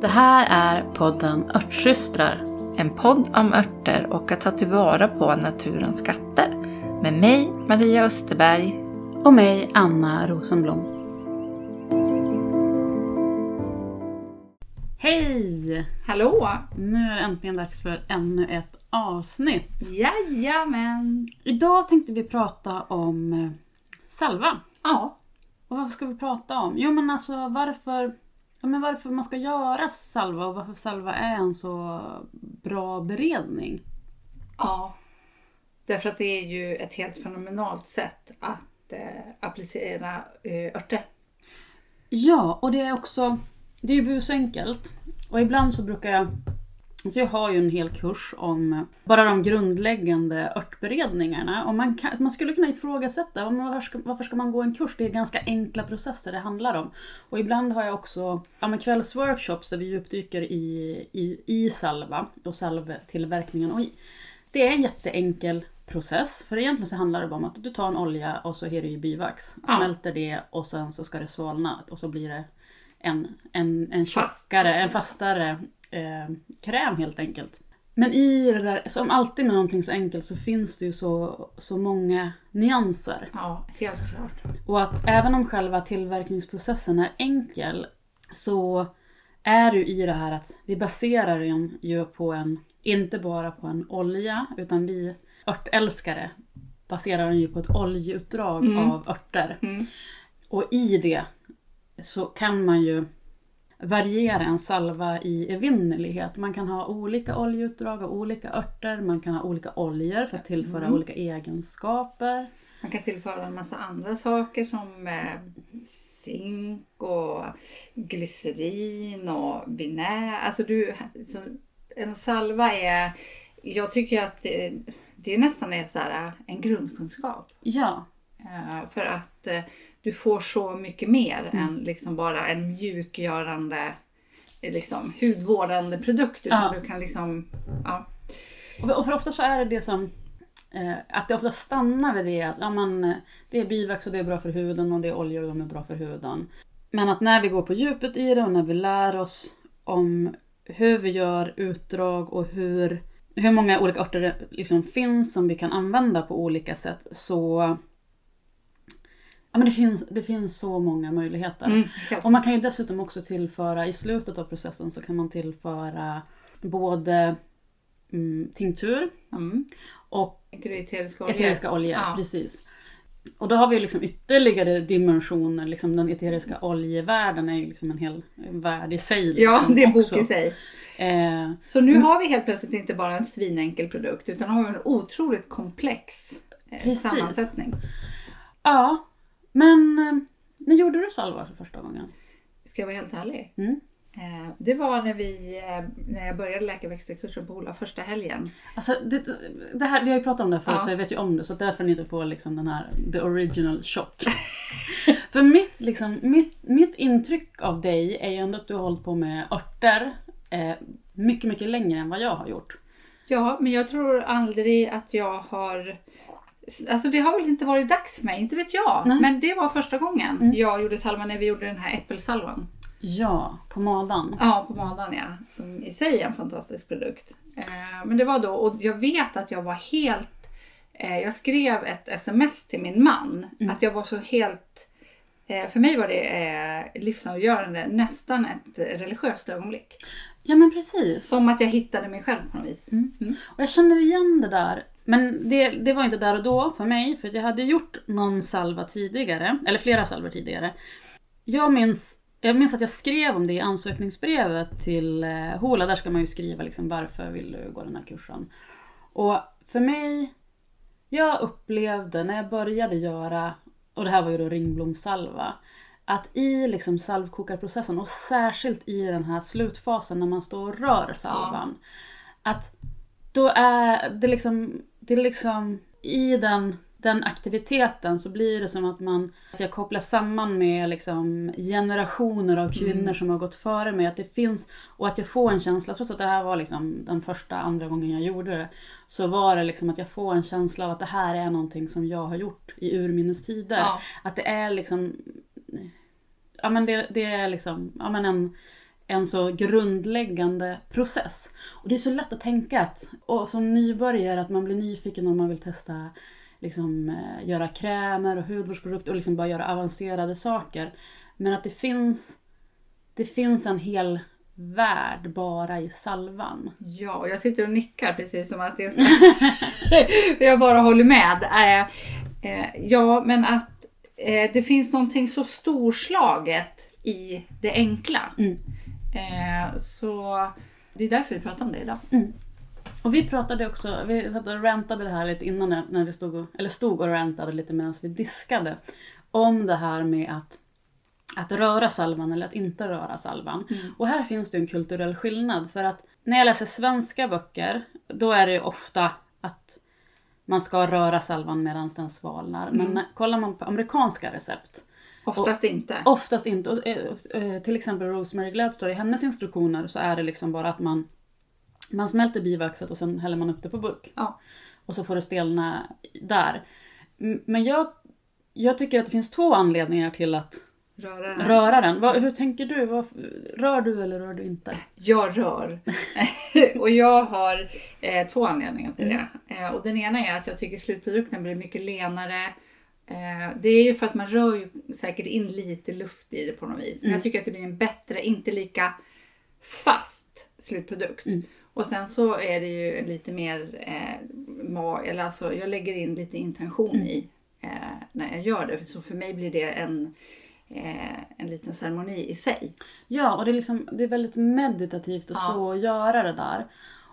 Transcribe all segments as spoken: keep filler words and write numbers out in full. Det här är podden Örtsystrar. En podd om örter och att ta tillvara på naturens skatter. Med mig, Maria Österberg. Och mig, Anna Rosenblom. Hej! Hallå! Nu är det äntligen dags för ännu ett avsnitt. Jajamän! Idag tänkte vi prata om salva. Ja. Och varför ska vi prata om? Jo men alltså varför... Ja, men varför man ska göra salva och varför salva är en så bra beredning? Ja, därför att det är ju ett helt fenomenalt sätt att eh, applicera eh, örter. Ja, och det är också, det är ju busenkelt. Och ibland så brukar jag, alltså jag har ju en hel kurs om bara de grundläggande örtberedningarna. Och man, kan, man skulle kunna ifrågasätta varför ska, varför ska man gå en kurs? Det är ganska enkla processer det handlar om. Och ibland har jag också ja, men kvällsworkshops där vi djupdyker i, i, i salva och salvtillverkningen. Och det är en jätteenkel process. För egentligen så handlar det bara om att du tar en olja och så är det ju bivax. Smälter det och sen så ska det svalna. Och så blir det en, en, en tjockare, en fastare... Eh, kräm helt enkelt. Men i det där, som alltid med någonting så enkelt, så finns det ju så, så många nyanser. Ja, helt klart. Och att även om själva tillverkningsprocessen är enkel, så är det ju i det här att vi baserar den ju på en, inte bara på en olja, utan vi örtälskare baserar den ju på ett oljeutdrag mm. av örter. Mm. Och i det så kan man ju variera en salva i evinnerlighet. Man kan ha olika oljeutdrag och olika örter. Man kan ha olika oljor för att tillföra mm. olika egenskaper. Man kan tillföra en massa andra saker som eh, zink och glycerin och vinär. Alltså du, så en salva är, jag tycker att det, det nästan är så här en grundkunskap. Ja. För att du får så mycket mer mm. än liksom bara en mjukgörande, liksom, hudvårdande produkt. Utan ja. Du kan liksom, ja. Och för ofta så är det det som, att det ofta stannar vid det. Att ja, man, det är bivax och det är bra för huden och det är oljor och de är bra för huden. Men att när vi går på djupet i det och när vi lär oss om hur vi gör utdrag och hur, hur många olika arter det liksom finns som vi kan använda på olika sätt, så... Ja, men det finns, det finns så många möjligheter. Mm, ja. Och man kan ju dessutom också tillföra, i slutet av processen så kan man tillföra både mm, tinktur mm. och eteriska oljor. Eteriska oljor ja. Precis. Och då har vi ju liksom ytterligare dimensioner. Liksom den eteriska oljevärlden är ju liksom en hel värld i sig. Liksom ja, det är en bok också. I sig. Eh, så nu mm. har vi helt plötsligt inte bara en svinenkel produkt utan har en otroligt komplex eh, precis. Sammansättning. Ja. Men när gjorde du salva för första gången? Ska jag vara helt ärlig? Mm. Det var när, vi, när jag började läkeväxterkursen på Hula första helgen. Alltså, det, det här, vi har ju pratat om det här förut ja. Så jag vet ju om det. Så därför ni inte får liksom den här, the original shock. För mitt, liksom, mitt, mitt intryck av dig är ju ändå att du har hållit på med örter eh, mycket, mycket längre än vad jag har gjort. Ja, men jag tror aldrig att jag har... Alltså det har väl inte varit dags för mig, inte vet jag. Nej. Men det var första gången mm. jag gjorde salva när vi gjorde den här äppelsalvan. Ja, på madan. Ja, på madan ja. Som i sig är en fantastisk produkt. Eh, men det var då, och jag vet att jag var helt... Eh, jag skrev ett sms till min man. Mm. Att jag var så helt... Eh, för mig var det eh, livsavgörande, nästan ett religiöst ögonblick. Ja, men precis. Som att jag hittade mig själv på något vis. Mm. Mm. Och jag känner igen det där. Men det, det var inte där och då för mig, för jag hade gjort någon salva tidigare, eller flera salver tidigare. Jag minns, jag minns att jag skrev om det i ansökningsbrevet till Hula, där ska man ju skriva liksom, varför vill du gå den här kursen. Och för mig, jag upplevde när jag började göra, och det här var ju då ringblomsalva, att i liksom salvkokarprocessen och särskilt i den här slutfasen när man står och rör salvan, ja. Att då är det liksom, det är liksom i den, den aktiviteten så blir det som att man, att jag kopplar samman med liksom generationer av kvinnor mm. som har gått före mig, att det finns, och att jag får en känsla, trots att det här var liksom den första, andra gången jag gjorde det, så var det liksom att jag får en känsla av att det här är någonting som jag har gjort i urminnes tider, ja. Att det är liksom, ja men det, det är liksom, ja men en en så grundläggande process. Och det är så lätt att tänka att, och som nybörjare, att man blir nyfiken om man vill testa, liksom, göra krämer och hudvårdsprodukter och liksom bara göra avancerade saker. Men att det finns, det finns en hel värld bara i salvan. Ja, och jag sitter och nickar precis som att det är så. Jag bara håller med. Eh, eh, ja, men att eh, det finns någonting så storslaget i det enkla. Mm. Eh, så det är därför vi pratar om det idag. Mm. Och vi pratade också, vi rantade det här lite innan när vi stod och, eller stod och rantade lite medan vi diskade, om det här med att Att röra salvan eller att inte röra salvan. Mm. Och här finns det en kulturell skillnad. För att när jag läser svenska böcker, då är det ofta att man ska röra salvan medan den svalnar. Mm. Men kollar man på amerikanska recept. Oftast och, inte. Oftast inte. Och, eh, till exempel Rosemary Gladstar, i hennes instruktioner så är det liksom bara att man, man smälter bivaxet och sen häller man upp det på burk. Ja. Och så får det stelna där. Men jag, jag tycker att det finns två anledningar till att Röra den. Röra den. Vad, hur tänker du? Vad, rör du eller rör du inte? Jag rör. Och jag har eh, två anledningar till det. Mm. Eh, och den ena är att jag tycker slutprodukten blir mycket lenare. Eh, det är ju för att man rör ju säkert in lite luft i det på något vis. Men mm. jag tycker att det blir en bättre, inte lika fast slutprodukt. Mm. Och sen så är det ju lite mer... Eh, ma- eller alltså, jag lägger in lite intention mm. i eh, när jag gör det. Så för mig blir det en... en liten ceremoni i sig. Ja, och det är, liksom, det är väldigt meditativt att ja. stå och göra det där.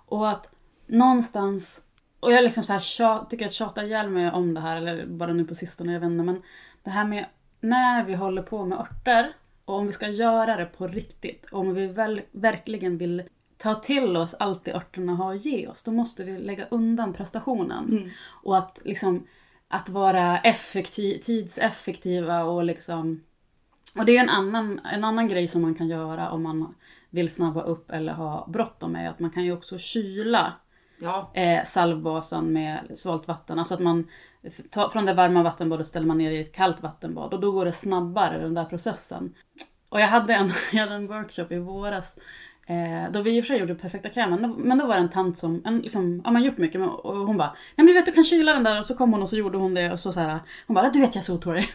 Och att någonstans, och jag liksom så här tjata, tycker att tjatar ihjäl mig om det här, eller bara nu på sistone, jag vet inte, men det här med när vi håller på med örter och om vi ska göra det på riktigt, om vi väl, verkligen vill ta till oss allt det örterna har att ge oss, då måste vi lägga undan prestationen. Mm. Och att liksom att vara effektiv, tidseffektiva och liksom. Och det är en annan, en annan grej som man kan göra om man vill snabba upp eller ha bråttom med. Att man kan ju också kyla ja. eh, salvbasen med svalt vatten. Alltså att man tar, från det varma vattenbadet ställer man ner i ett kallt vattenbad. Och då går det snabbare, den där processen. Och jag hade en, jag hade en workshop i våras. Eh, då vi i och för sig gjorde perfekta krämen. Men då var det en tant som, en, liksom, ja, man gjort mycket. Men, och hon bara, nej men vet du kan kyla den där. Och så kom hon och så gjorde hon det. Och så, så här, hon bara, du vet jag är så otålig.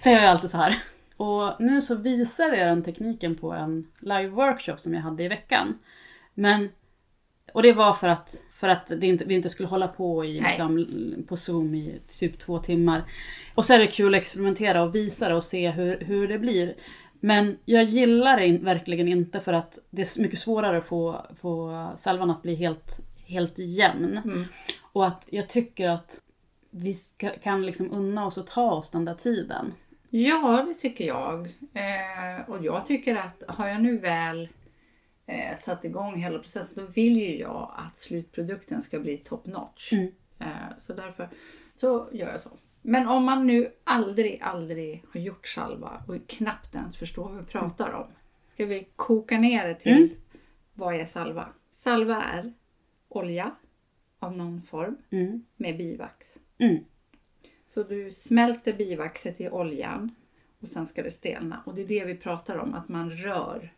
Så jag gör alltid så här. Och nu så visade jag den tekniken på en live-workshop som jag hade i veckan. Men, och det var för att, för att det inte, vi inte skulle hålla på i, liksom, på Zoom i typ två timmar. Och så är det kul att experimentera och visa det och se hur, hur det blir. Men jag gillar det in, verkligen inte för att det är mycket svårare att få, få salvan att bli helt, helt jämn. Mm. Och att jag tycker att vi ska, kan liksom unna oss och ta oss den där tiden. Ja, det tycker jag. Eh, och jag tycker att har jag nu väl eh, satt igång hela processen, då vill ju jag att slutprodukten ska bli top notch. Mm. Eh, så därför så gör jag så. Men om man nu aldrig, aldrig har gjort salva och knappt ens förstår vad vi pratar om. Ska vi koka ner det till mm. vad är salva? Salva är olja av någon form mm. med bivax. Mm. Så du smälter bivaxet i oljan och sen ska det stelna. Och det är det vi pratar om, att man rör.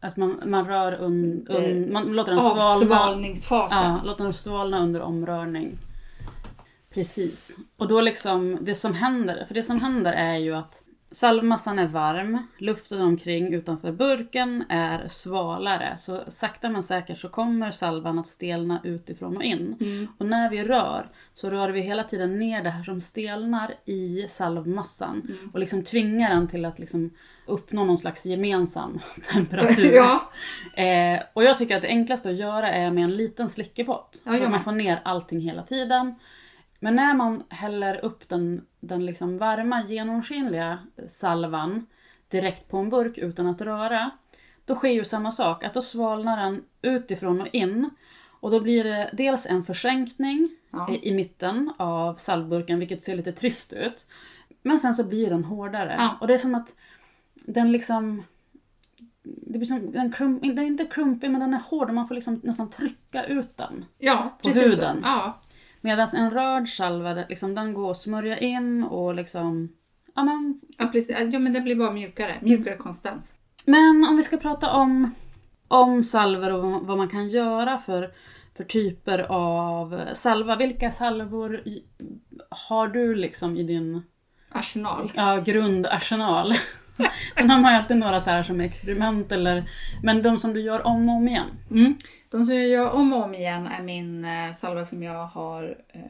Att man, man rör un, un, man låter den avsvalningsfasen. Svalna, ja, låter den svalna under omrörning. Precis. Och då liksom, det som händer, för det som händer är ju att salvmassan är varm, luften omkring utanför burken är svalare. Så sakta men säkert så kommer salvan att stelna utifrån och in. Mm. Och när vi rör så rör vi hela tiden ner det här som stelnar i salvmassan. Mm. Och liksom tvingar den till att liksom uppnå någon slags gemensam temperatur. Ja. Eh, och jag tycker att det enklaste att göra är med en liten slickepott. Ja, så att man får ner allting hela tiden. Men när man häller upp den, den liksom varma, genomskinliga salvan direkt på en burk utan att röra, då sker ju samma sak. Att då svalnar den utifrån och in. Och då blir det dels en försänkning ja. i, i mitten av salvburken, vilket ser lite trist ut. Men sen så blir den hårdare. Ja. Och det är som att den liksom... Det blir som, den, krum, den är inte klumpig, men den är hård. Och man får liksom nästan trycka ut den ja, på huden. Så. Ja, medan en rörd salva, liksom, den går att smörja in och liksom... Ja, men, ja, precis. Ja, men det blir bara mjukare. Mjukare konsistens. Men om vi ska prata om, om salver och vad man kan göra för, för typer av salva. Vilka salvor har du liksom i din arsenal? Ja, grundarsenal. Sen har man ju alltid några så här som experiment eller, men de som du gör om och om igen. Mm. De som jag gör om och om igen är min eh, salva som jag har eh,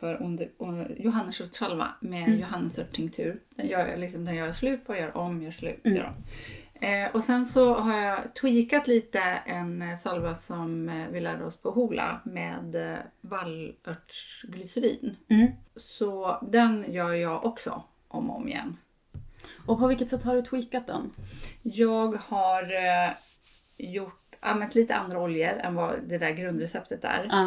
för under, under Johannesört salva med mm. Johannesört tinktur. Den gör jag liksom, den gör slut på, gör om, gör slut, mm. gör om. Eh, och sen så har jag tweakat lite en salva som vi lärde oss på Hula med eh, vallörtsglycerin. Mm. Så den gör jag också om och om igen. Och på vilket sätt har du tweakat den? Jag har eh, gjort, använt lite andra oljor än vad det där grundreceptet är. Uh.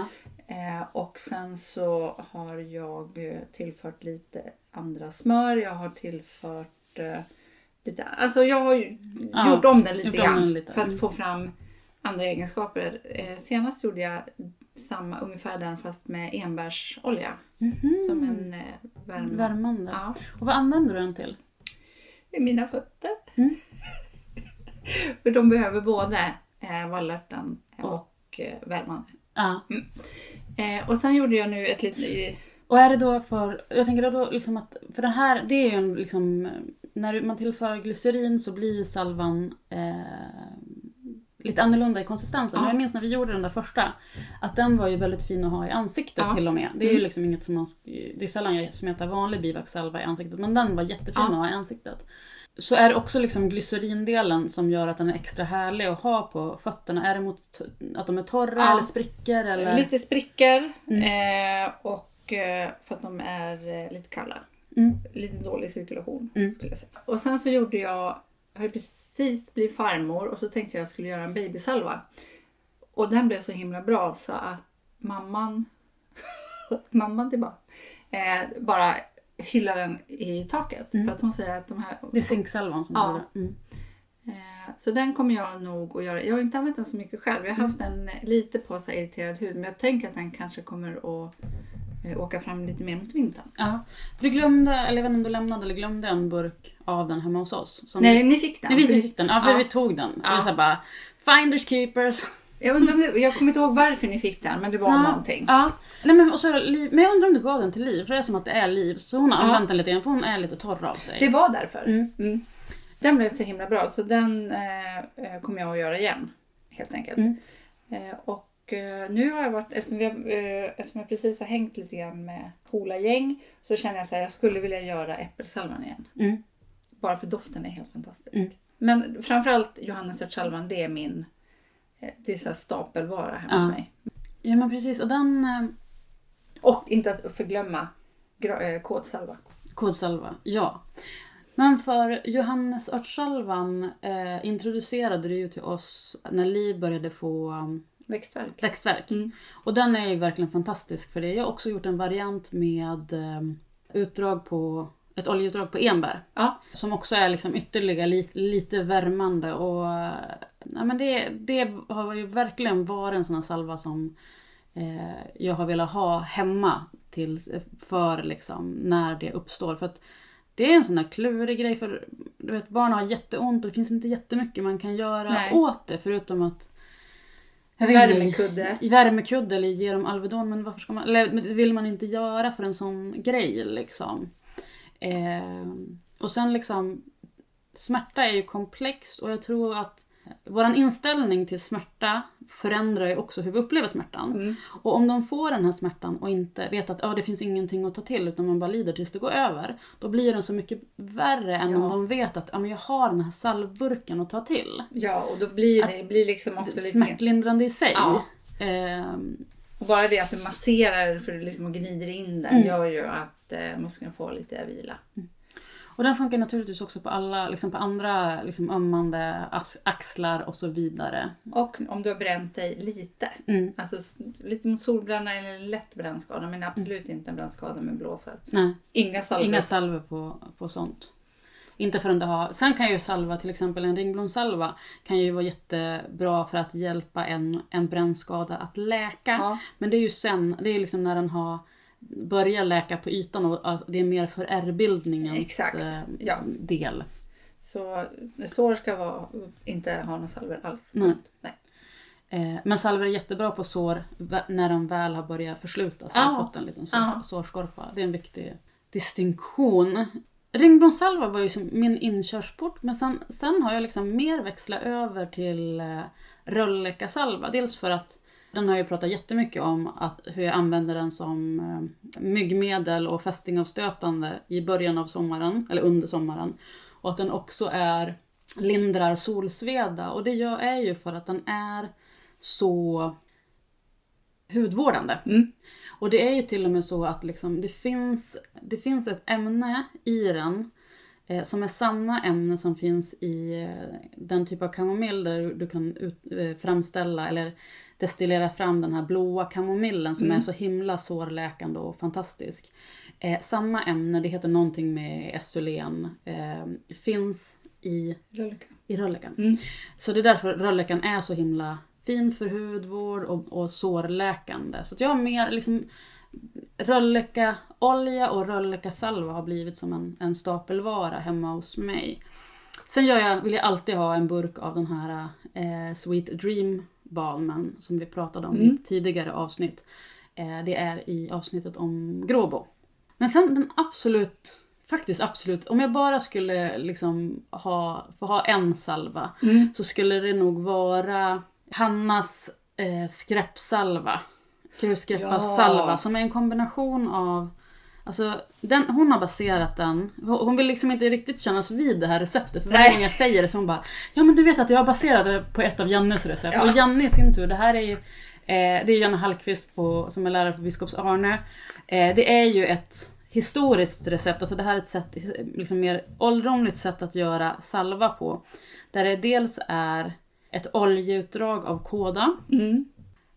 Eh, och sen så har jag tillfört lite andra smör. Jag har tillfört eh, lite, alltså jag har ju uh. gjort om den lite grann lite. För att få fram andra egenskaper. Eh, senast gjorde jag samma, ungefär den fast med enbärsolja. Mm-hmm. Som en eh, värme. Värmande. Ja. Och vad använder du den till? I mina fötter. Mm. För de behöver både eh, vallörten och eh, värman. Ah. Mm. Eh, och sen gjorde jag nu ett litet... Och är det då för... Jag tänker då liksom att... För det här, det är ju en liksom... När man tillför glycerin så blir salvan... Eh, lite annorlunda i konsistensen. Ja. Men jag minns när vi gjorde den där första, att den var ju väldigt fin att ha i ansiktet, ja. Till och med. Det är ju liksom inget som man, det är sällan jag smetar vanlig bivaxsalva i ansiktet, men den var jättefin, ja. Att ha i ansiktet. Så är det också liksom glycerindelen som gör att den är extra härlig att ha på fötterna. Är det mot att de är torra, ja. Eller sprickor? Eller? Lite sprickor, mm. eh, och eh, för att de är eh, lite kalla. Mm. Lite dålig cirkulation, mm. skulle jag säga. Och sen så gjorde jag Jag har precis blivit farmor och så tänkte jag att jag skulle göra en babysalva. Och den blev så himla bra så att mamman, mamman tillbaka, eh, bara hyllar den i taket. Mm. För att hon säger att de här... Det är zinksalvan som ja. Gör mm. eh, Så den kommer jag nog att göra. Jag har inte använt den så mycket själv. Jag har haft den lite på så irriterad hud. Men jag tänker att den kanske kommer att åka fram lite mer mot vintern. Ja, du glömde, eller jag vet inte om du lämnade eller glömde en burk av den hemma hos oss. Som nej, vi, ni fick den. Nej, vi fick den. Ja, för ja. Vi tog den. Ja. Vi sa bara, finders keepers. Jag undrar, jag kommer inte ihåg varför ni fick den, men det var ja. Någonting. Ja, nej, men, och så, men jag undrar om du gav den till Liv, för det är som att det är Liv. Så hon har ja. Använt den lite grann, för hon är lite torr av sig. Det var därför. Mm. Mm. Den blev så himla bra, så den eh, kommer jag att göra igen, helt enkelt. Mm. Eh, och nu har jag varit, eftersom, vi har, eftersom jag precis har hängt lite grann med Hula-gäng, så känner jag så här, jag skulle vilja göra äppelsalvan igen. Mm. Bara för doften är helt fantastisk. Mm. Men framförallt Johannesörtsalvan, det är min, det är så här stapelvara här hos ja. Mig. Ja, men precis. Och den... Och inte att förglömma kådsalva. Kådsalva, ja. Men för Johannesörtsalvan eh, introducerade du ju till oss när Li började få... Växtverk. Växtverk. Mm. Och den är ju verkligen fantastisk för det. Jag har också gjort en variant med utdrag på, ett oljeutdrag på enbär. Ja. Som också är liksom ytterligare li, lite värmande. Och, ja, men det, det har ju verkligen varit en sån här salva som eh, jag har velat ha hemma till, för liksom, när det uppstår. För att det är en sån här klurig grej för du vet, barn har jätteont och det finns inte jättemycket man kan göra Nej. Åt det förutom att värmekudde. I värmekudde eller ge dem Alvedon, men varför ska man, eller vill man inte göra för en sån grej liksom. Eh, och sen liksom smärta är ju komplext och jag tror att våran inställning till smärta förändrar ju också hur vi upplever smärtan. Mm. Och om de får den här smärtan och inte vet att ah, det finns ingenting att ta till utan man bara lider tills det går över, då blir den så mycket värre än ja. Om de vet att ah, men jag har den här salvburken att ta till. Ja, och då blir det, det blir liksom ofta lite... smärtlindrande i sig. Ja. Ehm. Och bara det att du masserar för du liksom gnider in den mm. gör ju att eh, musklerna får lite vila. Mm. Och den funkar naturligtvis också på alla, liksom på andra liksom ömmande axlar och så vidare. Och om du har bränt dig lite. Mm. Alltså lite mot solbränna eller en lätt brännskada. Men absolut mm. inte en brännskada med blåsor. Nej. Inga salver. Inga salver på, på sånt. Inte förrän du har... Sen kan ju salva, till exempel en ringblomsalva, kan ju vara jättebra för att hjälpa en, en brännskada att läka. Ja. Men det är ju sen, det är liksom när den har... börja läka på ytan och det är mer för ärrbildningens Exakt, ja. Del. Så sår ska vara, inte ha någon salver alls. Nej. Nej. Eh, men salver är jättebra på sår när de väl har börjat försluta så har ah. fått en liten sår, ah. sårskorpa. Det är en viktig distinktion. Ringblomsalva var ju som min inkörsport, men sen, sen har jag liksom mer växlat över till eh, röllikasalva. Dels för att den har ju pratat jättemycket om att hur jag använder den som eh, myggmedel och fästingavstötande i början av sommaren, eller under sommaren. Och att den också är, lindrar solsveda. Och det gör är ju för att den är så hudvårdande. Mm. Och det är ju till och med så att liksom det, finns, det finns ett ämne i den eh, som är samma ämne som finns i eh, den typ av kamomill där du kan ut, eh, framställa eller destillera fram den här blåa kamomillen som mm. är så himla sårläkande och fantastisk. Eh, samma ämne, det heter någonting med essylen, eh, finns i röllikan. I röllikan. Mm. Så det är därför röllikan är så himla fin för hudvård och, och sårläkande. Så att jag har mer liksom röllika olja och röllika salva har blivit som en, en stapelvara hemma hos mig. Sen gör jag, vill jag alltid ha en burk av den här eh, Sweet Dream Balmen som vi pratade om mm. i tidigare avsnitt. Eh, det är i avsnittet om gråbo. Men sen den absolut, faktiskt absolut, om jag bara skulle liksom ha, få ha en salva mm. så skulle det nog vara Hannas eh, skräppsalva, krusskräppa salva, ja. Som är en kombination av, alltså den, hon har baserat den, hon vill liksom inte riktigt kännas vid det här receptet, för varje gång jag säger det så hon bara, ja men du vet att jag baserade på ett av Jannes recept, ja. Och Janne i sin tur, det här är ju, eh, det är Janne Hallqvist på, som är lärare på Biskops Arne, eh, det är ju ett historiskt recept, alltså det här är ett sätt, liksom mer ålderdomligt sätt att göra salva på, där det dels är ett oljeutdrag av kåda. Mm.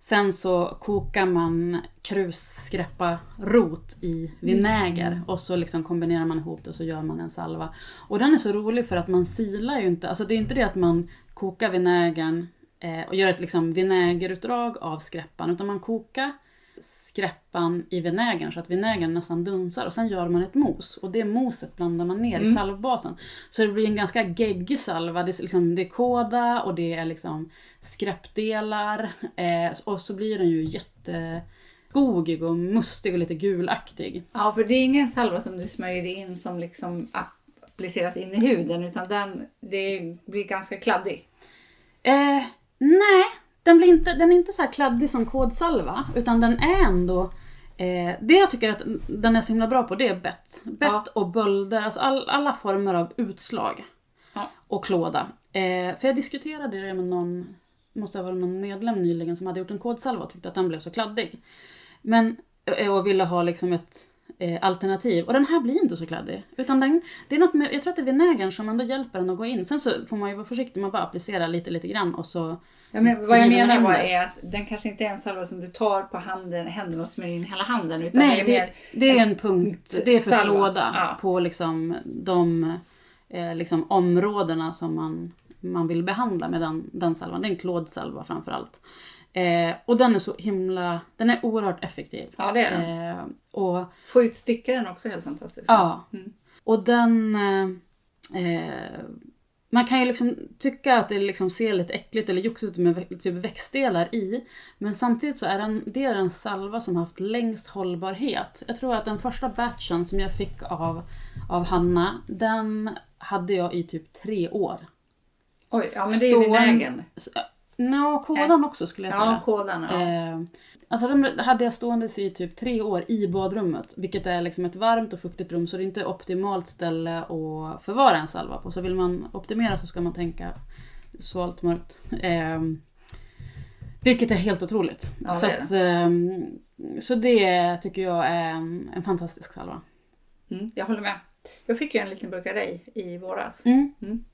Sen så kokar man krusskräppa rot i vinäger. Mm. Och så liksom kombinerar man ihop det och så gör man en salva. Och den är så rolig för att man silar ju inte. Alltså det är inte det att man kokar vinägern eh, och gör ett liksom vinägerutdrag av skräppan. Utan man kokar skräppan i vinägern så att vinägern nästan dunsar. Och sen gör man ett mos. Och det moset blandar man ner mm. i salvbasen. Så det blir en ganska geggig salva. Det är, liksom, det är kåda och det är liksom skräppdelar. Eh, och så blir den ju jätteskogig och mustig och lite gulaktig. Ja, för det är ingen salva som du smörjer in som liksom appliceras in i huden. Utan den det blir ganska kladdig. Eh, nej. Den, blir inte, den är inte så här kladdig som kodsalva, utan den är ändå, eh, det jag tycker att den är så himla bra på, det är bett. Bett ja. Och bölder, alltså all, alla former av utslag ja. Och klåda. Eh, för jag diskuterade det med någon, måste ha varit någon medlem nyligen som hade gjort en kodsalva och tyckte att den blev så kladdig. Men, och ville ha liksom ett eh, alternativ. Och den här blir inte så kladdig, utan den, det är något med, jag tror att det är vinägern som ändå hjälper den att gå in. Sen så får man ju vara försiktig, man bara applicerar lite, lite grann och så. Ja, men vad jag menar bara är att den kanske inte är en salva som du tar på handen, händerna och smörjer in hela handen. Utan nej, det är, mer det är en, en punkt. Det är för salva. Klåda ja. På liksom de eh, liksom områdena som man, man vill behandla med den, den salvan. Det är en klådsalva framförallt. Eh, och den är så himla, den är oerhört effektiv. Ja, det är den. Eh, och, Få ut stickaren också, helt fantastiskt. Ja, mm. och den... Eh, Man kan ju liksom tycka att det liksom ser lite äckligt eller juxigt ut med typ växtdelar i. Men samtidigt så är den, det är en salva som har haft längst hållbarhet. Jag tror att den första batchen som jag fick av, av Hanna, den hade jag i typ tre år. Oj, ja men det är ju vinägen. Ja, kådan också skulle jag säga. Ja, kådan, ja. Eh, alltså den hade jag stående i typ tre år i badrummet. Vilket är liksom ett varmt och fuktigt rum. Så det är inte optimalt ställe att förvara en salva på. Så vill man optimera så ska man tänka svalt mörkt. Eh, vilket är helt otroligt. Ja, så, det. Att, eh, så det tycker jag är en, en fantastisk salva. Mm, jag håller med. Jag fick ju en liten burk av dig i våras. Mm. Mm.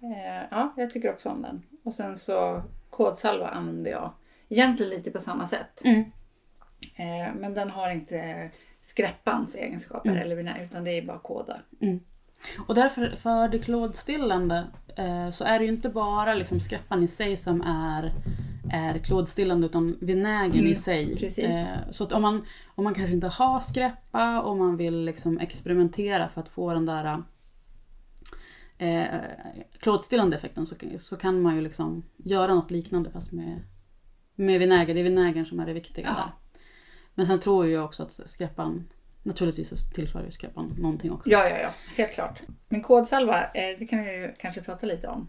Eh, ja, jag tycker också om den. Och sen så kådsalva använder jag egentligen lite på samma sätt. Mm. Eh, men den har inte skräppans egenskaper mm. eller vinär, utan det är bara kåda. Mm. Och därför för det klådstillande eh, så är det ju inte bara liksom skräppan i sig som är, är klådstillande, utan vinägen mm. i sig. Precis. Eh, så att om man, om man kanske inte har skräppa och man vill liksom experimentera för att få den där eh, klådstillande effekten så, så kan man ju liksom göra något liknande fast med, med vinäger. Det är vinägern som är det viktiga ja. där. Men sen tror jag också att skräppan, naturligtvis så tillför ju skräppan någonting också. Ja, ja, ja. Helt klart. Men kådsalva, eh, det kan vi ju kanske prata lite om.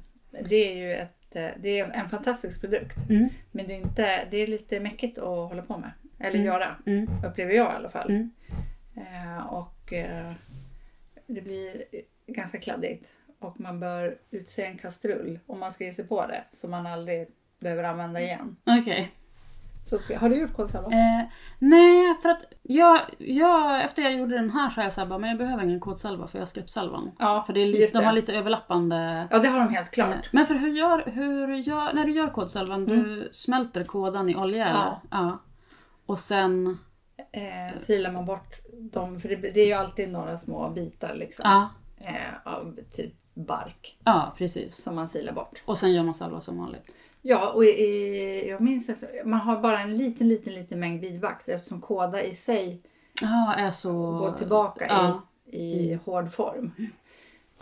Det är ju ett Det är en fantastisk produkt. Mm. Men det är, inte, det är lite mäckigt att hålla på med. Eller mm. göra. Mm. Upplever jag i alla fall. Mm. Eh, och eh, det blir ganska kladdigt. Och man bör utse en kastrull. Om man ska ge sig på det. Som man aldrig behöver använda igen. Okej. Okay. Så ska, har du gjort kådsalva? Eh, nej, för att jag, jag, efter jag gjorde den här så har jag sabba, men jag behöver ingen kådsalva för jag har skräppsalvan. Ja, för det är lite, det. De har lite överlappande... Ja, det har de helt klart. Eh, men för hur gör, hur gör, när du gör kådsalvan, mm. du smälter kådan i olja eller? Ja. ja. Och sen... Eh, silar man bort dem, för det, det är ju alltid några små bitar liksom. Ja. Eh, av typ bark. Ja, precis. Som man silar bort. Och sen gör man salva som vanligt. Ja, och i, jag minns att man har bara en liten, liten, liten mängd bivax eftersom kåda i sig ah, är så... går tillbaka ah. i, i mm. hård form.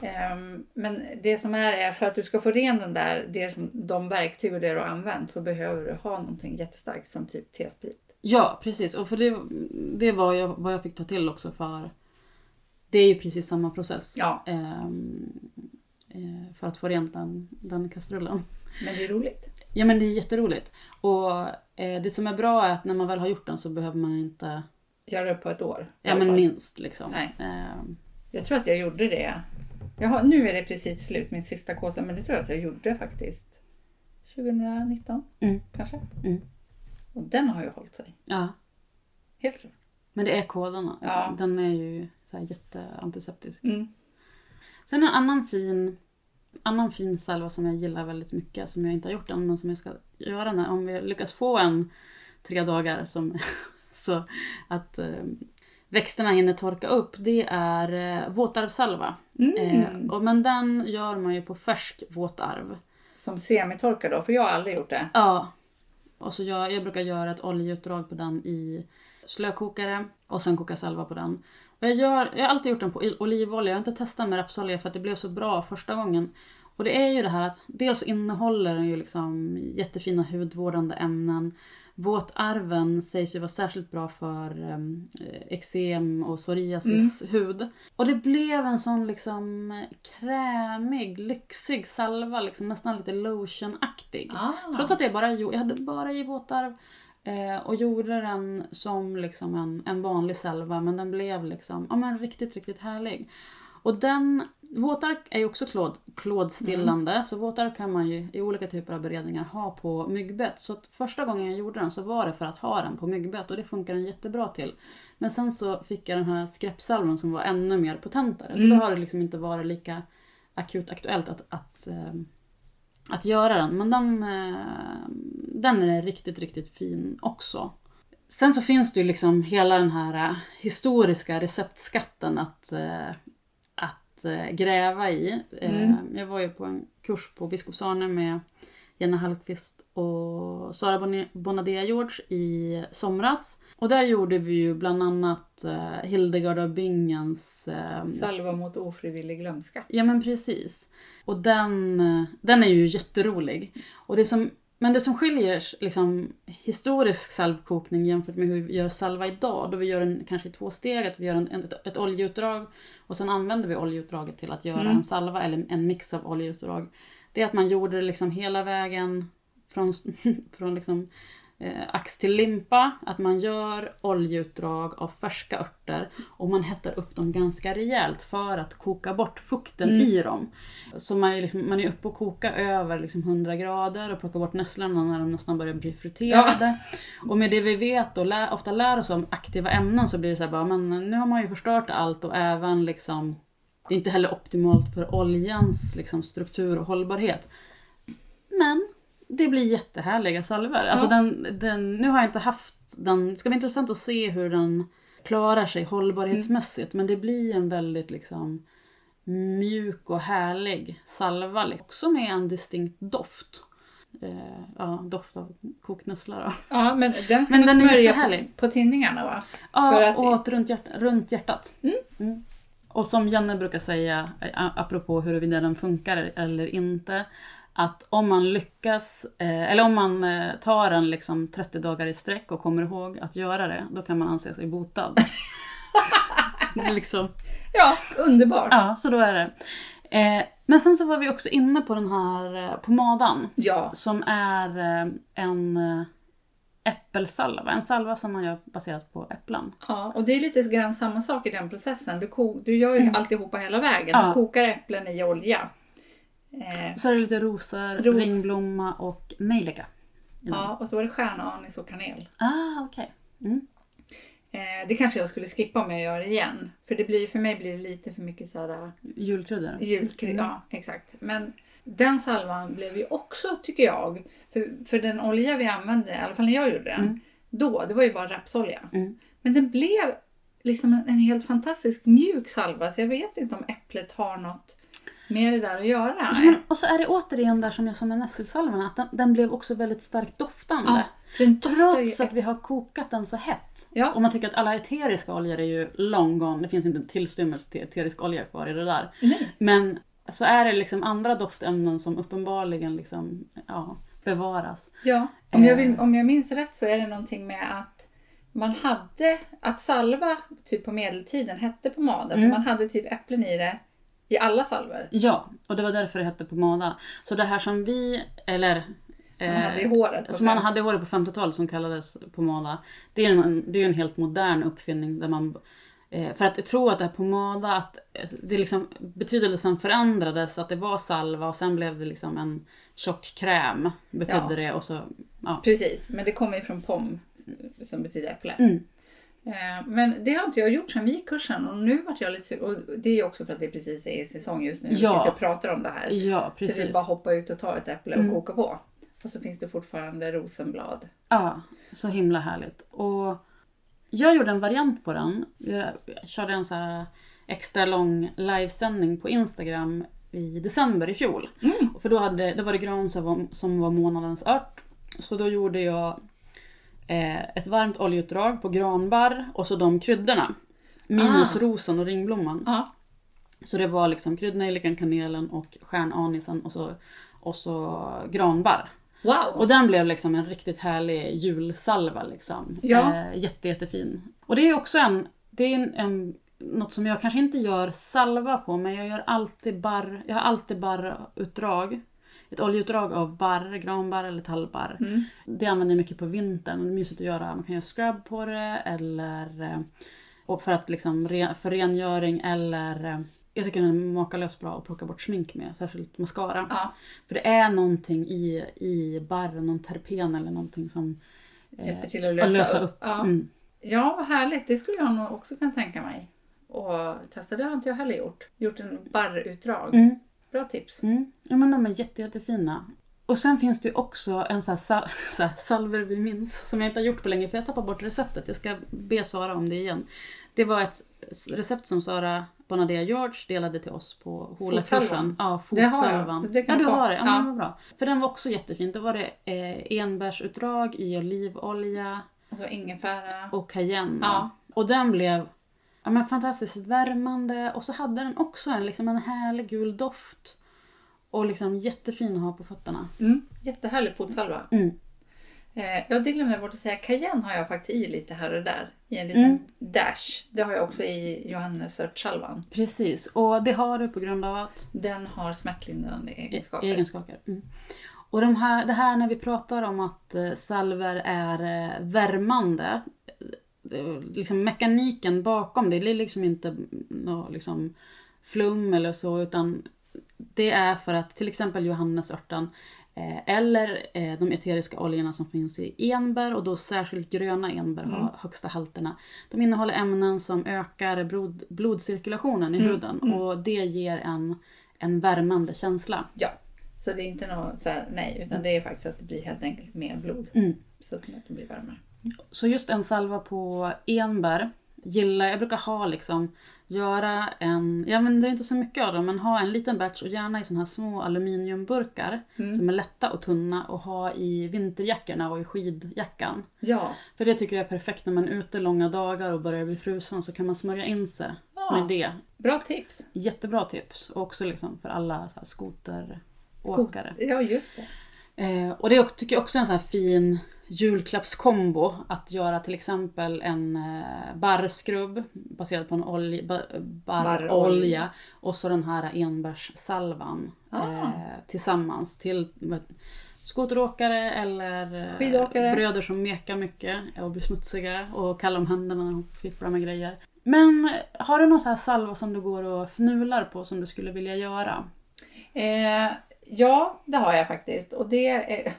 Um, men det som är, är för att du ska få ren den där, det som, de verktyg och det du har använt så behöver du ha någonting jättestarkt som typ tesprit. Ja, precis. Och för det, det var jag, vad jag fick ta till också för det är ju precis samma process ja. um, för att få rent den, den kastrullen. Men det är roligt. Ja, men det är jätteroligt. Och eh, det som är bra är att när man väl har gjort den så behöver man inte... göra det på ett år. Ja, men minst liksom. Nej. Eh. Jag tror att jag gjorde det. Jag har, nu är det precis slut, min sista kåsa. Men det tror jag att jag gjorde faktiskt. tjugonitton, mm. kanske. Mm. Och den har ju hållit sig. Ja. Helt klart. Men det är kådan. Ja. Den är ju så här jätteantiseptisk. Mm. Sen en annan fin... annan fin salva som jag gillar väldigt mycket som jag inte har gjort än men som jag ska göra när, om vi lyckas få en tre dagar som, så att eh, växterna hinner torka upp, det är eh, våtarvsalva mm. eh, och, men den gör man ju på färsk våtarv som semitorkar då, för jag har aldrig gjort det ja, och så jag, jag brukar göra ett oljeutdrag på den i slökokare och sen koka salva på den. Jag, gör, jag har alltid gjort den på olivolja. Jag har inte testat med rapsolja för att det blev så bra första gången. Och det är ju det här att dels innehåller den ju liksom jättefina hudvårdande ämnen. Våtarven sägs ju vara särskilt bra för eh, eksem och psoriasis mm. hud. Och det blev en sån liksom krämig, lyxig salva. Liksom, nästan lite lotionaktig. Ah. Trots att jag, bara, jag hade bara i våtarv. Och gjorde den som liksom en, en vanlig salva. Men den blev liksom ja, men riktigt, riktigt härlig. Och den, våtarv är ju också klåd, klådstillande. Mm. Så våtarv kan man ju i olika typer av beredningar ha på myggbett. Så att första gången jag gjorde den så var det för att ha den på myggbett. Och det funkar den jättebra till. Men sen så fick jag den här skräppsalven som var ännu mer potentare. Så mm. då har det liksom inte varit lika akut aktuellt att... att Att göra den, men den, den är riktigt, riktigt fin också. Sen så finns det ju liksom hela den här historiska receptskatten att, att gräva i. Mm. Jag var ju på en kurs på Biskops Arne med Janne Hallqvist och Sara Bonadea George i somras. Och där gjorde vi ju bland annat Hildegard av Bingens... salva mot ofrivillig glömska. Ja, men precis. Och den, den är ju jätterolig. Och det som, men det som skiljer liksom, historisk salvkokning jämfört med hur vi gör salva idag, då vi gör en kanske i två steg, att vi gör en, ett, ett oljeutdrag och sen använder vi oljeutdraget till att göra mm. en salva eller en mix av oljeutdrag. Det är att man gjorde liksom hela vägen från, från liksom, eh, ax till limpa. Att man gör oljeutdrag av färska örter. Och man hettar upp dem ganska rejält för att koka bort fukten mm. i dem. Så man är, liksom, man är uppe och kokar över liksom hundra grader. Och plockar bort nässlarna när de nästan börjar bli friterade. Ja. Och med det vi vet och lä- ofta lär oss om aktiva ämnen så blir det så här. Bara, men nu har man ju förstört allt och även liksom... Det är inte heller optimalt för oljans liksom, struktur och hållbarhet. Men det blir jättehärliga salver. Ja. Alltså den, den, nu har jag inte haft den... Det ska bli intressant att se hur den klarar sig hållbarhetsmässigt. Mm. Men det blir en väldigt liksom, mjuk och härlig salva. Liksom, också med en distinkt doft. Eh, ja, doft av koknässlar. Då. Ja, men den ska men den smörja på, på tinningarna va? Ja, för att... och runt, hjärt, runt hjärtat. Mm. Mm. Och som Janne brukar säga, apropå huruvida den funkar eller inte, att om man lyckas, eller om man tar en liksom trettio dagar i sträck och kommer ihåg att göra det, då kan man anse sig botad. Liksom. Ja, underbart. Ja, så då är det. Men sen så var vi också inne på den här pomadan. Ja. Som är en äppelsalva. En salva som man gör baserat på äpplen. Ja, och det är lite grann samma sak i den processen. Du, ko- du gör ju mm. alltihopa hela vägen. Ja. Du kokar äpplen i olja. Eh. Så är det lite rosor, Ros. ringblomma och nejlika. Ja, och så är det stjärnanis och kanel. Ah, okej. Okay. Mm. Eh, det kanske jag skulle skippa om jag gör det igen. För det blir, för mig blir det lite för mycket sådär... Julkryddor. Julkryddor, mm. ja, exakt. Men... Den salvan blev ju också, tycker jag, för, för den olja vi använde, i alla fall när jag gjorde den, mm. då, det var ju bara rapsolja. Mm. Men den blev liksom en, en helt fantastisk mjuk salva, så jag vet inte om äpplet har något med det där att göra. Ja, men, och så är det återigen där som jag sa med nässelsalvan, att den, den blev också väldigt starkt doftande. Ja, den trots ju... att vi har kokat den så hett. Ja. Och man tycker att alla eteriska oljor är ju long gone, det finns inte en tillstymmelse till eterisk olja kvar i det där. Mm. Men... Så är det liksom andra doftämnen som uppenbarligen liksom, ja, bevaras. Ja, om jag, vill, om jag minns rätt så är det någonting med att man hade, att salva typ på medeltiden hette pomada. Mm. För man hade typ äpplen i det, i alla salver. Ja, och det var därför det hette pomada. Så det här som vi, eller... Man hade i håret på, som man hade i håret på femtiotalet som kallades pomada. Det är ju en, det är en helt modern uppfinning där man... För att jag tror att det här pomada, att det liksom, betydelsen förändrades, att det var salva och sen blev det liksom en tjock kräm, betydde ja. det. Och så, ja. Precis, men det kommer ju från pom, som betyder äpple. Mm. Men det har inte jag gjort sedan vi kursen, och nu vart jag lite sur. Och det är ju också för att det precis är i säsong just nu, vi ja. sitter och pratar om det här. Ja, precis. Så vi bara hoppar ut och tar ett äpple och mm. kokar på. Och så finns det fortfarande rosenblad. Ja, så himla härligt. Och... Jag gjorde en variant på den. Jag körde en så här extra lång livesändning på Instagram i december i fjol. Mm. För då, hade, då var det gran som, som var månadens ört. Så då gjorde jag eh, ett varmt oljeutdrag på granbarr och så de kryddorna. Minus ah. rosen och ringblomman. Ah. Så det var liksom kryddnejlikan, kanelen och stjärnanisen och så, och så granbarr. Wow. Och den blev liksom en riktigt härlig julsalva liksom. Ja. Eh, jätte, jättefin. Och det är också en, det är en, en, något som jag kanske inte gör salva på, men jag gör alltid barr, jag har alltid barrutdrag. Ett oljeutdrag av barr, granbarr eller tallbarr. Mm. Det använder jag mycket på vintern. Det är mysigt att göra, man kan göra scrub på det eller och för att liksom re, för rengöring eller... Jag tycker den är makalöst bra att plocka bort smink med, särskilt mascara. Ja. För det är någonting i, i barren, någon terpen eller någonting som eh, hjälper till att lösa, att lösa upp. upp. Ja. Mm. Ja, vad härligt. Det skulle jag nog också kunna tänka mig. Och testa, det har inte jag heller gjort. Gjort en barrutdrag. Mm. Bra tips. Mm. Ja, men de är jätte, jättefina. Och sen finns det ju också en sån här, sal- så här salver vi minns som jag inte har gjort på länge för jag tappar bort receptet. Jag ska be Sara om det igen. Det var ett recept som Sara Bonadea George delade till oss på Hula-kursen. Ja, fotsalvan. Det har jag. Det ja, du har det. Ja, ja. Det var bra. För den var också jättefint. Det var det eh, enbärsutdrag i olivolja. Alltså ingefära. Och cayenne. Ja. Och den blev ja, men fantastiskt värmande. Och så hade den också en, liksom en härlig gul doft. Och liksom jättefin att ha på fötterna. Mm. Jättehärlig fotsalva. Mm. Eh, jag glömde bort att säga, cayenne har jag faktiskt i lite här och där. I en liten mm. dash. Det har jag också i Johannesört-salvan. Precis, och det har du på grund av att? Den har smärtlindrande egenskaper. E- egenskaper. Mm. Och de här, det här när vi pratar om att salver är värmande. Liksom mekaniken bakom det, det är liksom inte något liksom flum eller så, utan det är för att till exempel Johannesörten eller de eteriska oljorna som finns i enbär, och då särskilt gröna enbär har mm. högsta halterna. De innehåller ämnen som ökar blod, blodcirkulationen i mm. huden mm. och det ger en, en värmande känsla. Ja, så det är inte något så här, nej, utan det är faktiskt att det blir helt enkelt mer blod mm. så att det blir varmare. Så just en salva på enbär gillar, jag brukar ha liksom göra en, jag använder inte så mycket av dem, men ha en liten batch och gärna i såna här små aluminiumburkar mm. som är lätta och tunna och ha i vinterjackorna och i skidjackan. Ja. För det tycker jag är perfekt när man är ute långa dagar och börjar bli frusen, så kan man smörja in sig ja. med det. Bra tips. Jättebra tips. Och också liksom för alla så här skoteråkare. Ja, just det. Eh, och det tycker jag också är en sån här fin julklappskombo. Att göra till exempel en eh, barrskrubb baserad på en olja, bar, barrolja. Och så den här enbärssalvan ah. eh, tillsammans till skoteråkare eller skidåkare. Bröder som mekar mycket och blir smutsiga och kallar om händerna när de fipplar med grejer. Men har du någon så här salva som du går och fnular på som du skulle vilja göra? Eh, ja, det har jag faktiskt. Och det är,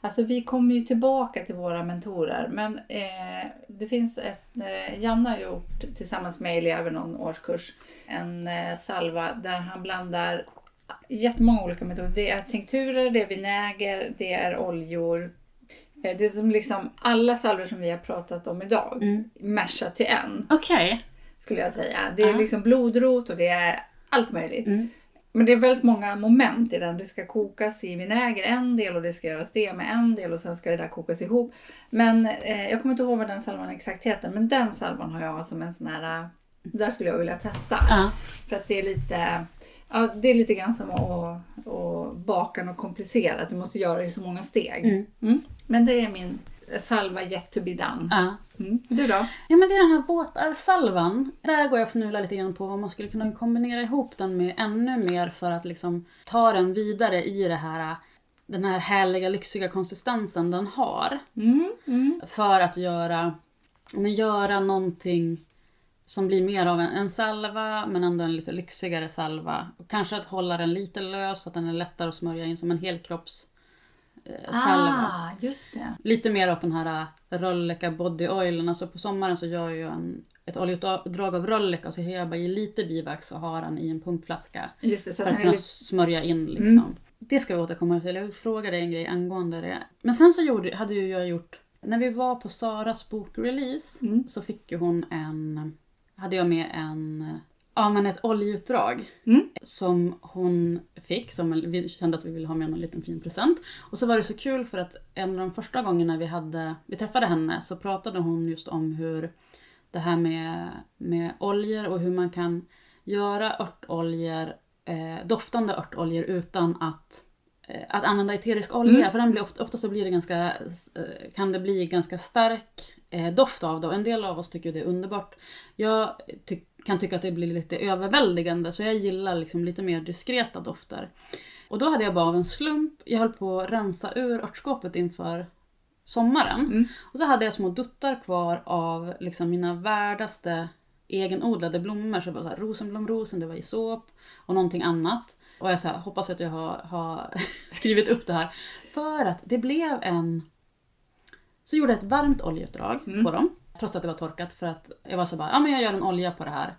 alltså vi kommer ju tillbaka till våra mentorer. Men eh, det finns ett, eh, Janne har gjort tillsammans med Eli över någon årskurs en eh, salva där han blandar jättemånga olika metoder. Det är tinkturer, det är vinäger, det är oljor. Det är som liksom alla salver som vi har pratat om idag mm. mashat till en. Okej. Okay. Skulle jag säga. Det är ah. liksom blodrot och det är allt möjligt. Mm. Men det är väldigt många moment i den. Det ska kokas i vinäger en del och det ska göras det med en del och sen ska det där kokas ihop. Men eh, jag kommer inte ihåg vad den salvan exakt heter. Men den salvan har jag som en sån här... Där skulle jag vilja testa. Ah. För att det är lite... Ja, det är lite grann som att, att baka något komplicerat. Du måste göra det i så många steg. Mm. Mm. Men det är min salva yet to be done. Ja. Mm. Du då? Ja, men det är den här båtarvsalvan. Där går jag och fnular lite grann på vad man skulle kunna kombinera ihop den med ännu mer för att liksom ta den vidare i det här, den här härliga, lyxiga konsistensen den har. Mm. Mm. För att göra, men göra någonting... Som blir mer av en, en salva men ändå en lite lyxigare salva. Och kanske att hålla den lite lös så att den är lättare att smörja in som en helkropps eh, salva. Ah, just det. Lite mer åt den här Röllika body oilen. Alltså på sommaren så gör jag en, ett oljedrag av Röllika och så har jag bara i lite bivax och har den i en pumpflaska. Just det, så för att kunna lite... smörja in liksom. Mm. Det ska vi återkomma till. Jag vill fråga dig en grej angående det. Men sen så gjorde, hade ju jag gjort, när vi var på Saras bokrelease mm. så fick ju hon en... hade jag med en, ja, men ett oljeutdrag mm. som hon fick, som vi kände att vi ville ha med en liten fin present. Och så var det så kul för att en av de första gångerna vi, hade, vi träffade henne så pratade hon just om hur det här med, med oljor och hur man kan göra örtoljor, eh, doftande örtoljor utan att, eh, att använda eterisk olja. Mm. För den blir ofta, ofta så blir det ganska, kan det bli ganska stark doft av det och en del av oss tycker det är underbart. Jag ty- kan tycka att det blir lite överväldigande så jag gillar liksom lite mer diskreta dofter. Och då hade jag bara av en slump, jag höll på att rensa ur örtskåpet inför sommaren mm. och så hade jag små duttar kvar av liksom mina värdaste egenodlade blommor. Så det var så här, rosenblomrosen, det var i såp och någonting annat. Och jag så här, hoppas att jag har, har skrivit upp det här för att det blev en... Så gjorde jag ett varmt oljeutdrag mm. på dem. Trots att det var torkat. För att jag var så bara, ja men jag gör en olja på det här.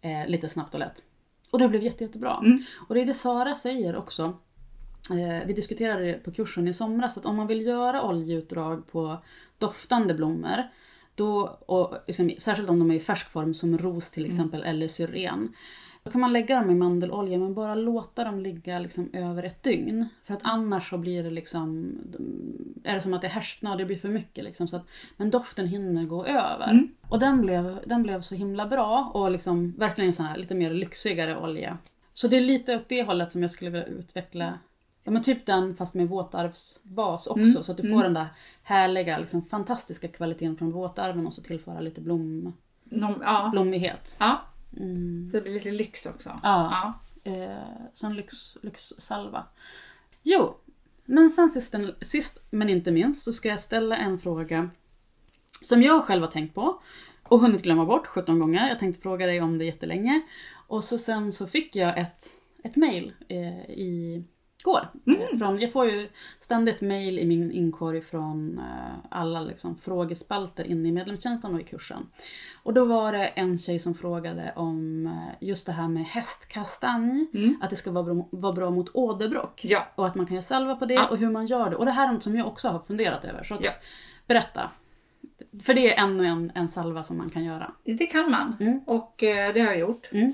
Eh, lite snabbt och lätt. Och det blev jätte, jättebra. Mm. Och det är det Sara säger också. Eh, vi diskuterade det på kursen i somras. Att om man vill göra oljeutdrag på doftande blommor. Då, och liksom, särskilt om de är i färsk form som ros till exempel. Mm. Eller syren. Då kan man lägga dem i mandelolja. Men bara låta dem ligga liksom, över ett dygn. För att annars så blir det liksom... är det som att det härsknar och det blir för mycket liksom, så att, men doften hinner gå över mm. och den blev, den blev så himla bra och liksom verkligen sån här lite mer lyxigare olja, så det är lite åt det hållet som jag skulle vilja utveckla, ja men typ den fast med våtarvsbas också mm. så att du får mm. den där härliga liksom, fantastiska kvaliteten från våtarven och så tillföra lite blom, Nom, ja. blommighet ja. Mm. Så det blir lite lyx också ja, ja. Eh, så en lyx, lyxsalva jo. Men sen sist, sist men inte minst så ska jag ställa en fråga som jag själv har tänkt på och hunnit glömma bort sjutton gånger. Jag tänkte fråga dig om det jättelänge. Och så sen så fick jag ett, ett mejl eh, igår. Mm. Från, jag får ju ständigt mejl i min inkorg från eh, alla liksom, frågespalter inne i medlemstjänsten och i kursen. Och då var det en tjej som frågade om just det här med hästkastanj. Mm. Att det ska vara bra, vara bra mot åderbråck. Ja. Och att man kan göra salva på det ja. Och hur man gör det. Och det här är något som jag också har funderat över. Så att, ja. Berätta. För det är en och en, en salva som man kan göra. Det kan man. Mm. Och det har jag gjort. Mm.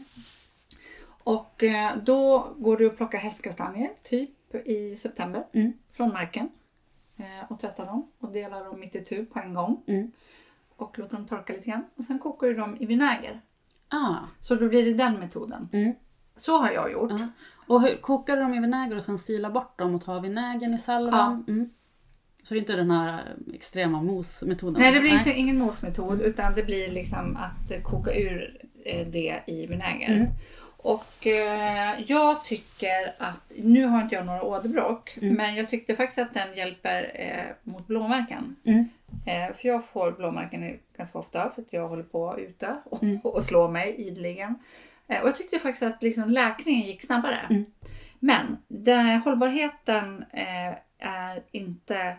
Och då går du och plockar hästkastanjer typ i september mm. från marken och tvättar dem och delar dem mitt i tur på en gång mm. och låter dem torka lite grann och sen kokar du dem i vinäger. Ah. Så då blir det den metoden. Mm. Så har jag gjort. Uh-huh. Och hur, kokar du dem i vinäger och sen sila bort dem och ta vinägen i salvan? Ja. Mm. Så det är inte den här extrema mosmetoden? Nej, det blir inte, ingen mosmetod mm. utan det blir liksom att koka ur det i vinäger. Mm. Och eh, jag tycker att, nu har inte jag några åderbråck, mm. men jag tyckte faktiskt att den hjälper eh, mot blåmärken. Mm. Eh, för jag får blåmärken ganska ofta för att jag håller på ute och, mm. och slår mig idligen. Eh, och jag tyckte faktiskt att liksom, läkningen gick snabbare. Mm. Men den, hållbarheten eh, är inte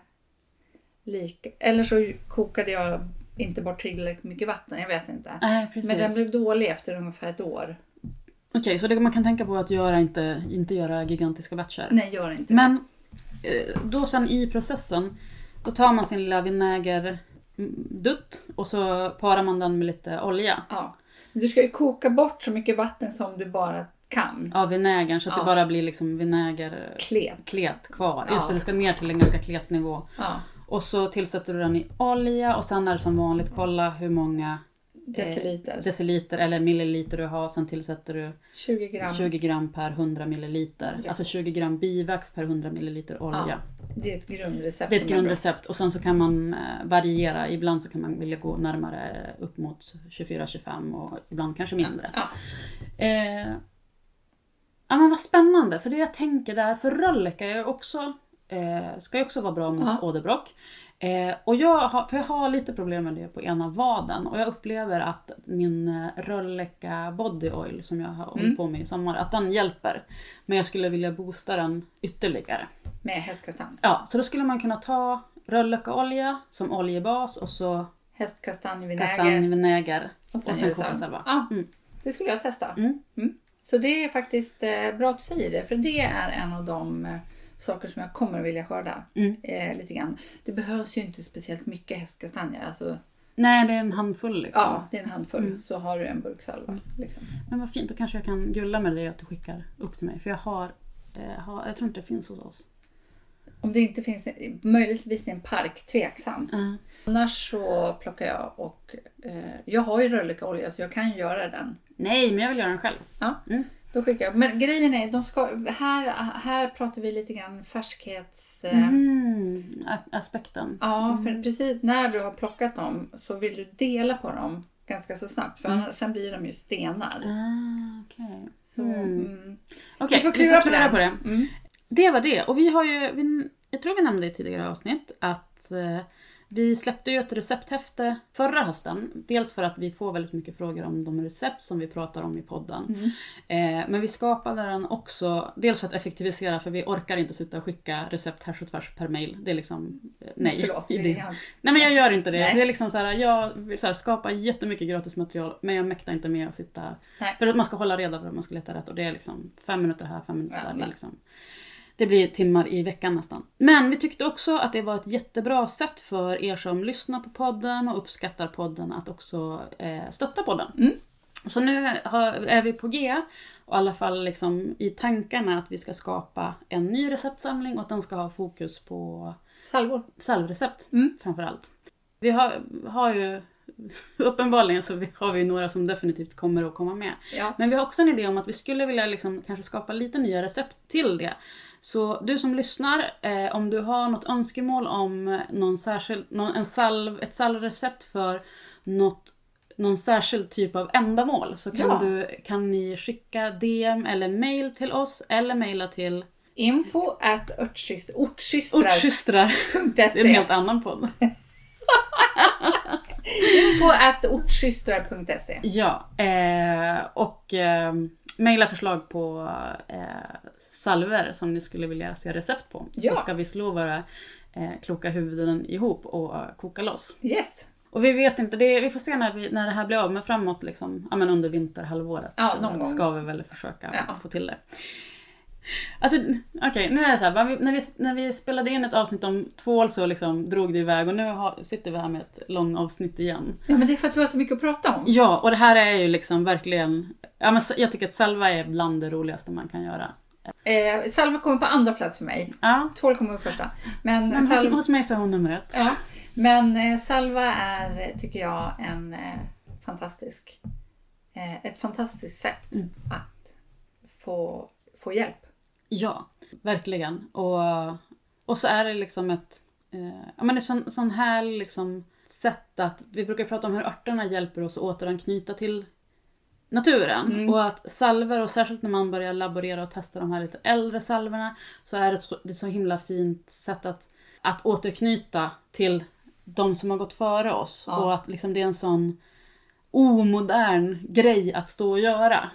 lika, eller så kokade jag inte bort tillräckligt mycket vatten, jag vet inte. Äh, men den blev dålig efter ungefär ett år. Okej, så det man kan tänka på att göra inte, inte göra gigantiska batchar. Nej, gör inte. Men då sen i processen, då tar man sin lilla vinägerdutt och så parar man den med lite olja. Ja, du ska ju koka bort så mycket vatten som du bara kan. Ja, vinägern, så att ja. Det bara blir liksom vinäger... Klet. Klet kvar. Ja. Just det, det ska ner till en ganska klet nivå. Ja. Och så tillsätter du den i olja och sen är det som vanligt, kolla hur många... Deciliter. Deciliter eller milliliter du har. Sen tillsätter du tjugo gram, tjugo gram per hundra milliliter. Ja. Alltså tjugo gram bivax per hundra milliliter olja. Ja, det är ett grundrecept. Det är ett grundrecept. Och sen så kan man variera. Ibland så kan man vilja gå närmare upp mot tjugofyra tjugofem och ibland kanske mindre. Ja, ja. Eh, ja men vad spännande. För det jag tänker där, för röllika är också, eh, ska ju också vara bra mot ja. åderbråck. Eh, och jag har, för jag har lite problem med det på ena vaden och jag upplever att min Röllika body oil som jag har hållit mm. på med i sommar, att den hjälper, men jag skulle vilja boosta den ytterligare med hästkastanj. Ja, så då skulle man kunna ta Röllika olja som oljebas och så hästkastanjvinäger och sen, sen kokasalva. Ja, mm. det skulle jag testa. Mm. Mm. Så det är faktiskt bra att säga det, för det är en av de saker som jag kommer att vilja skörda mm. eh, lite grann. Det behövs ju inte speciellt mycket hästkastanjer. Alltså... Nej, det är en handfull liksom. Ja, det är en handfull. Mm. Så har du en burksalva. Mm. Liksom. Men vad fint, då kanske jag kan gulla med dig att du skickar upp till mig. För jag har, eh, har, jag tror inte det finns hos oss. Om det inte finns, möjligtvis en park, tveksamt. Mm. Annars så plockar jag och, eh, jag har ju röllikaolja så jag kan göra den. Nej, men jag vill göra den själv. Ja. Mm. Då skickar jag. Men grejen är, de ska, här, här pratar vi lite grann färskhets... Mm, aspekten. Ja, för mm. precis när du har plockat dem så vill du dela på dem ganska så snabbt. För mm. annars sen blir de ju stenar. Ah, okej. Okay. Mm. Mm. Okay, vi får klura på det. På det. Mm. Det var det. Och vi har ju, vi, jag tror vi nämnde i tidigare avsnitt att... Vi släppte ju ett recepthäfte förra hösten. Dels för att vi får väldigt mycket frågor om de recept som vi pratar om i podden. Mm. Eh, men vi skapade den också, dels för att effektivisera, för vi orkar inte sitta och skicka recept här och tvärs per mail. Det är liksom, eh, nej. Förlåt, det. Jag... Nej, men jag gör inte det. Nej. Det är liksom så här, jag vill så här, skapa jättemycket gratis material, men jag mäktar inte med att sitta. Nej. För att man ska hålla reda på det, man ska leta rätt. Och det är liksom fem minuter här, fem minuter där. Ja, liksom. Det blir timmar i veckan nästan. Men vi tyckte också att det var ett jättebra sätt för er som lyssnar på podden och uppskattar podden att också eh, stötta podden. Mm. Så nu har, är vi på G, och i alla fall liksom i tankarna att vi ska skapa en ny receptsamling och att den ska ha fokus på salvor. Salvrecept mm. framförallt. Vi har, har ju... Uppenbarligen så har vi några som definitivt kommer att komma med. Ja. Men vi har också en idé om att vi skulle vilja liksom kanske skapa lite nya recept till det. Så du som lyssnar, eh, om du har något önskemål om någon särskild, någon, en salv, ett salvrecept för något, någon särskild typ av ändamål, så kan, ja. du, kan ni skicka D M eller mail till oss eller mejla till info at örtsystrar punkt se. Det är en helt annan podd. Info at ortsystrar punkt se. Ja, eh, och eh, mejla förslag på eh, salver som ni skulle vilja se recept på. Ja. Så ska vi slå våra eh, kloka huvuden ihop och uh, koka loss. Yes. Och vi vet inte, det, vi får se när, vi, när det här blir av, men framåt liksom, ja, men under vinterhalvåret ja, ska, någon gång. Ska vi väl försöka ja. få till det. Alltså, okej, okay, nu är det så här, när vi, när vi spelade in ett avsnitt om tvål så liksom drog det iväg och nu har, sitter vi här med ett långt avsnitt igen. Ja, men det är för att vi har så mycket att prata om. Ja, och det här är ju liksom verkligen, ja, men jag tycker att salva är bland det roligaste man kan göra. Eh, salva kommer på andra plats för mig, ja. Tvål kommer på första. Men, men salva... hos, hos mig så är hon nummer ett. Ja. Men eh, salva är, tycker jag, en eh, fantastisk ett fantastiskt sätt mm. att få, få hjälp. Ja, verkligen. Och, och så är det liksom ett eh, men sån, sån här liksom sätt att vi brukar prata om hur örterna hjälper oss att återanknyta till naturen. Mm. Och att salver, och särskilt när man börjar laborera och testa de här lite äldre salverna, så är det så, det är så himla fint sätt att, att återknyta till de som har gått före oss. Ja. Och att liksom det är en sån omodern grej att stå och göra.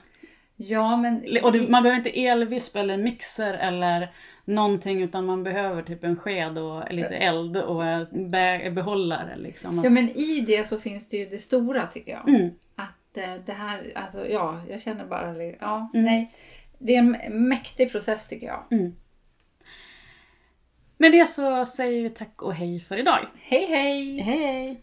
Ja, men... Och det, man behöver inte elvisp eller mixer eller någonting, utan man behöver typ en sked och lite eld och be- behållare. Liksom. Ja, men i det så finns det ju det stora, tycker jag. Mm. Att det här, alltså ja, jag känner bara, ja, mm. nej. Det är en mäktig process, tycker jag. Mm. Med det så säger vi tack och hej för idag. Hej, hej! Hej, hej!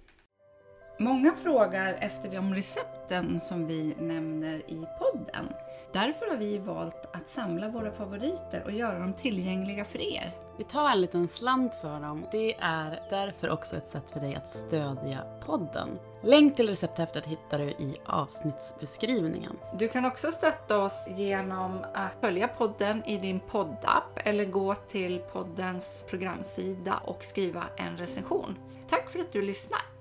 Många frågar efter de recepten som vi nämner i podden. Därför har vi valt att samla våra favoriter och göra dem tillgängliga för er. Vi tar en liten slant för dem. Det är därför också ett sätt för dig att stödja podden. Länk till recepthäftet hittar du i avsnittsbeskrivningen. Du kan också stötta oss genom att följa podden i din poddapp eller gå till poddens programsida och skriva en recension. Tack för att du lyssnar!